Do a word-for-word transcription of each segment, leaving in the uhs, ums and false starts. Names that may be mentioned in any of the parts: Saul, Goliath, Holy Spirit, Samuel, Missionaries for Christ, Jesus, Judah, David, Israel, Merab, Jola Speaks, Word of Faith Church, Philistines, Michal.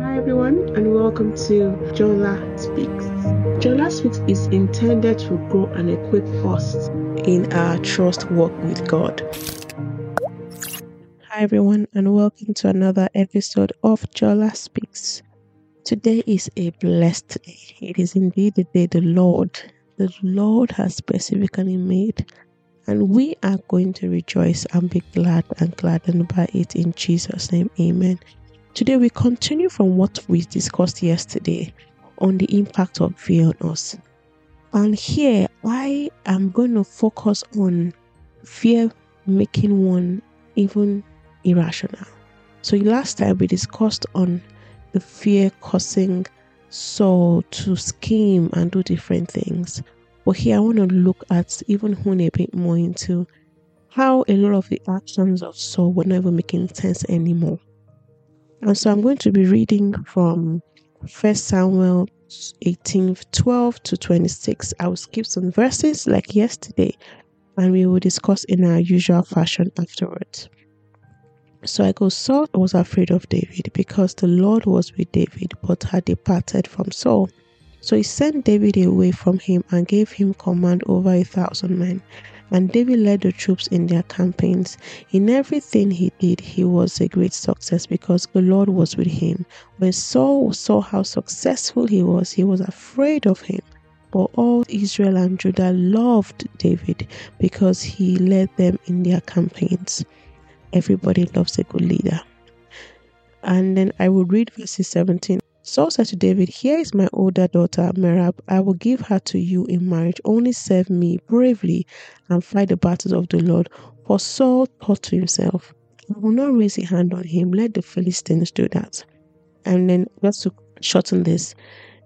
Hi everyone, and welcome to Jola Speaks. Jola Speaks is intended to grow and equip us in our trust walk with God. Hi everyone, and welcome to another episode of Jola Speaks. Today is a blessed day. It is indeed the day the Lord, the Lord has specifically made, and we are going to rejoice and be glad and gladdened by it in Jesus' name. Amen. Today we continue from what we discussed yesterday on the impact of fear on us. And here I am going to focus on fear making one even irrational. So last time we discussed on the fear causing Saul to scheme and do different things. But here I want to look at even hone a bit more into how a lot of the actions of Saul were not even making sense anymore. And so I'm going to be reading from First Samuel eighteen, twelve to twenty-six. I will skip some verses like yesterday, and we will discuss in our usual fashion afterwards. So I go, Saul was afraid of David because the Lord was with David, but had departed from Saul. So he sent David away from him and gave him command over a thousand men. And David led the troops in their campaigns. In everything he did, he was a great success because the Lord was with him. When Saul saw how successful he was, he was afraid of him. But all Israel and Judah loved David because he led them in their campaigns. Everybody loves a good leader. And then I will read verses seventeen. Saul said to David, "Here is my older daughter, Merab. I will give her to you in marriage. Only serve me bravely and fight the battles of the Lord." For Saul thought to himself, "I will not raise a hand on him. Let the Philistines do that." And then, just to shorten this,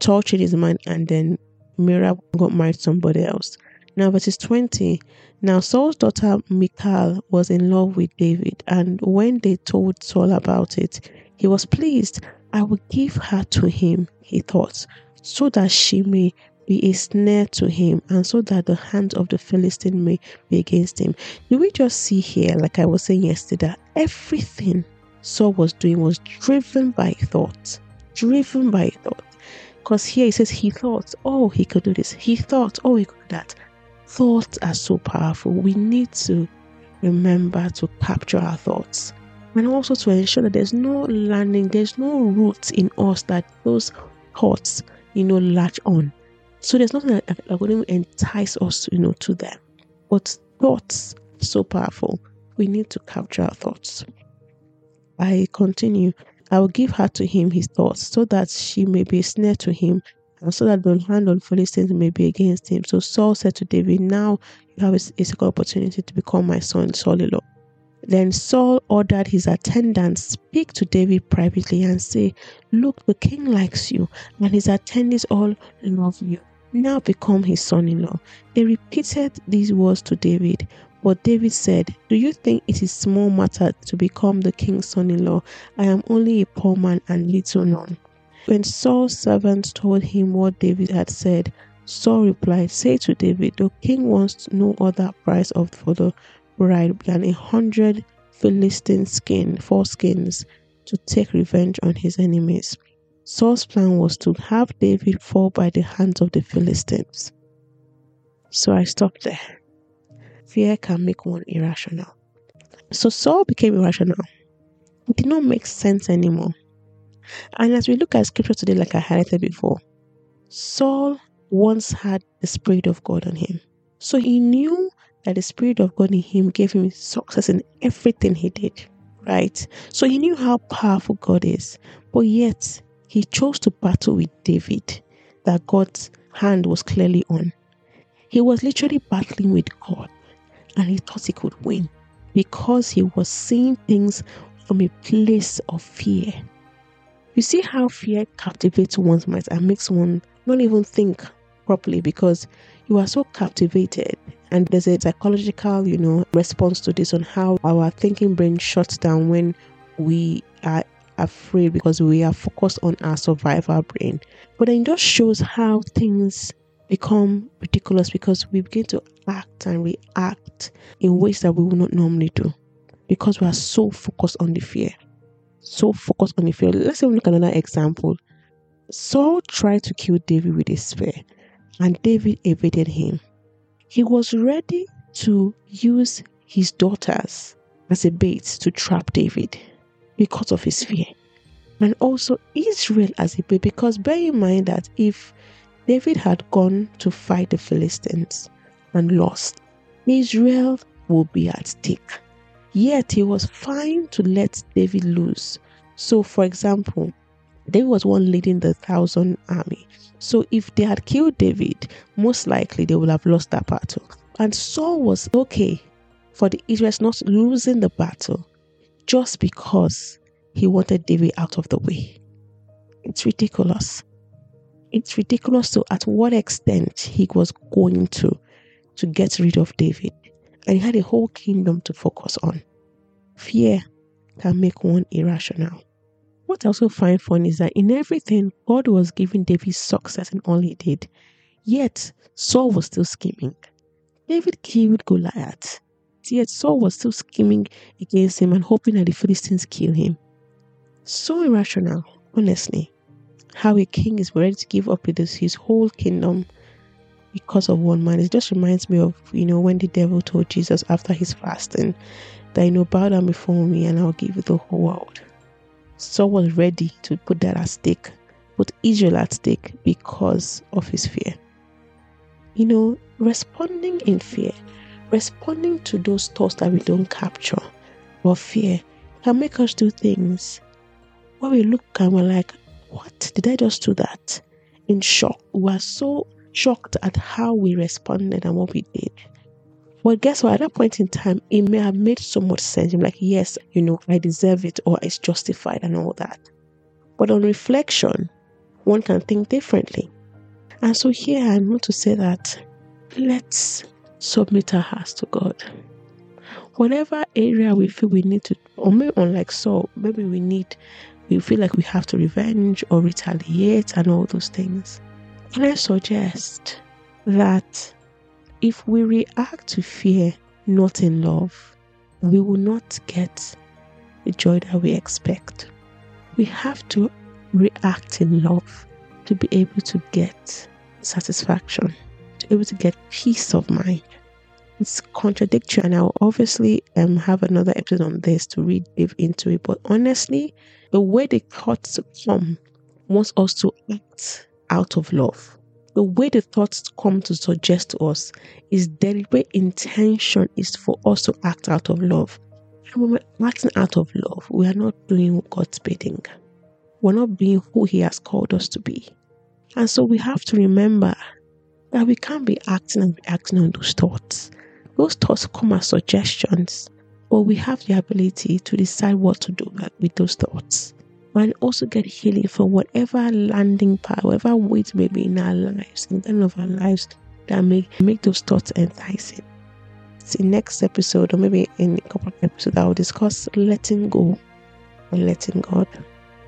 Saul changed his mind, and then Merab got married to somebody else. Now, verses twenty. Now, Saul's daughter Michal was in love with David, and when they told Saul about it, he was pleased. "I will give her to him," he thought, "so that she may be a snare to him, and so that the hand of the Philistine may be against him." Do we just see here, like I was saying yesterday, that everything Saul was doing was driven by thought, driven by thought. Because here it says he thought, "Oh, he could do this." He thought, "Oh, he could do that." Thoughts are so powerful. We need to remember to capture our thoughts. And also to ensure that there's no landing, there's no roots in us that those thoughts, you know, latch on. So there's nothing that, that would entice us, you know, to them. But thoughts, so powerful. We need to capture our thoughts. I continue. "I will give her to him," his thoughts, "so that she may be a snare to him, and so that the hand of the Philistines may be against him." So Saul said to David, "Now you have a, a second opportunity to become my son, Saul-in-law." Then Saul ordered his attendants, "Speak to David privately and say, 'Look, the king likes you, and his attendants all love you. Now become his son-in-law.'" They repeated these words to David. But David said, "Do you think it is small matter to become the king's son-in-law? I am only a poor man and little known." When Saul's servants told him what David had said, Saul replied, "Say to David, the king wants no other price of for the bride than a hundred Philistine skin, foreskins, to take revenge on his enemies." Saul's plan was to have David fall by the hands of the Philistines. So I stopped there. Fear can make one irrational. So Saul became irrational. It did not make sense anymore. And as we look at scripture today, like I highlighted before, Saul once had the Spirit of God on him. So he knew that the Spirit of God in him gave him success in everything he did, right? So he knew how powerful God is, but yet he chose to battle with David, that God's hand was clearly on. He was literally battling with God, and he thought he could win because he was seeing things from a place of fear. You see how fear captivates one's mind and makes one not even think properly because you are so captivated. And there's a psychological, you know, response to this on how our thinking brain shuts down when we are afraid because we are focused on our survival brain. But it just shows how things become ridiculous because we begin to act and react in ways that we would not normally do because we are so focused on the fear. so focused on the failure. Let's say we look at another example. Saul tried to kill David with a spear, and David evaded him. He was ready to use his daughters as a bait to trap David because of his fear. And also Israel as a bait, because bear in mind that if David had gone to fight the Philistines and lost, Israel would be at stake. Yet he was fine to let David lose. So for example, David was one leading the thousand army. So if they had killed David, most likely they would have lost that battle. And Saul was okay for the Israelites not losing the battle just because he wanted David out of the way. It's ridiculous. It's ridiculous to at what extent he was going to to get rid of David. And he had a whole kingdom to focus on. Fear can make one irrational. What I also find funny is that in everything, God was giving David success in all he did. Yet, Saul was still scheming. David killed Goliath. Yet, Saul was still scheming against him and hoping that the Philistines kill him. So irrational, honestly. How a king is ready to give up his whole kingdom because of one man. It just reminds me of, you know, when the devil told Jesus after his fasting that, you know, bow down before me and I'll give you the whole world. Saul was ready to put that at stake, put Israel at stake because of his fear. You know, responding in fear, responding to those thoughts that we don't capture or fear can make us do things where we look and we're like, what? Did I just do that? In shock. We are so shocked at how we responded and what we did. Well, guess what? At that point in time, it may have made so much sense. I'm like, yes, you know, I deserve it, or it's justified and all that. But on reflection, one can think differently. And so here I want to say that let's submit our hearts to God. Whatever area we feel we need to, or maybe unlike Saul, maybe we need, we feel like we have to revenge or retaliate and all those things. And I suggest that if we react to fear, not in love, we will not get the joy that we expect. We have to react in love to be able to get satisfaction, to be able to get peace of mind. It's contradictory, and I'll obviously um, have another episode on this to really dive into it. But honestly, the way the thoughts come wants us to act out of love. The way the thoughts come to suggest to us is deliberate intention is for us to act out of love. And when we're acting out of love, we are not doing God's bidding. We're not being who He has called us to be. And so we have to remember that we can't be acting and reacting on those thoughts. Those thoughts come as suggestions, but we have the ability to decide what to do with those thoughts. And also get healing from whatever landing power, whatever weight may be in our lives, in the end of our lives, that make make those thoughts enticing. See, next episode, or maybe in a couple of episodes, I will discuss letting go and letting God.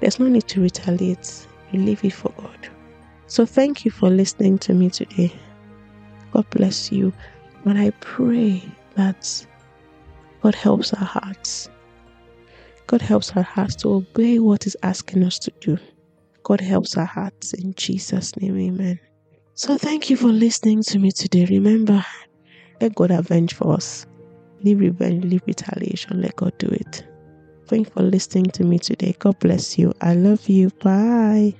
There's no need to retaliate. You leave it for God. So thank you for listening to me today. God bless you. And I pray that God helps our hearts. God helps our hearts to obey what He's asking us to do. God helps our hearts in Jesus' name, amen. So thank you for listening to me today. Remember, let God avenge for us. Leave revenge, leave retaliation. Let God do it. Thank you for listening to me today. God bless you. I love you. Bye.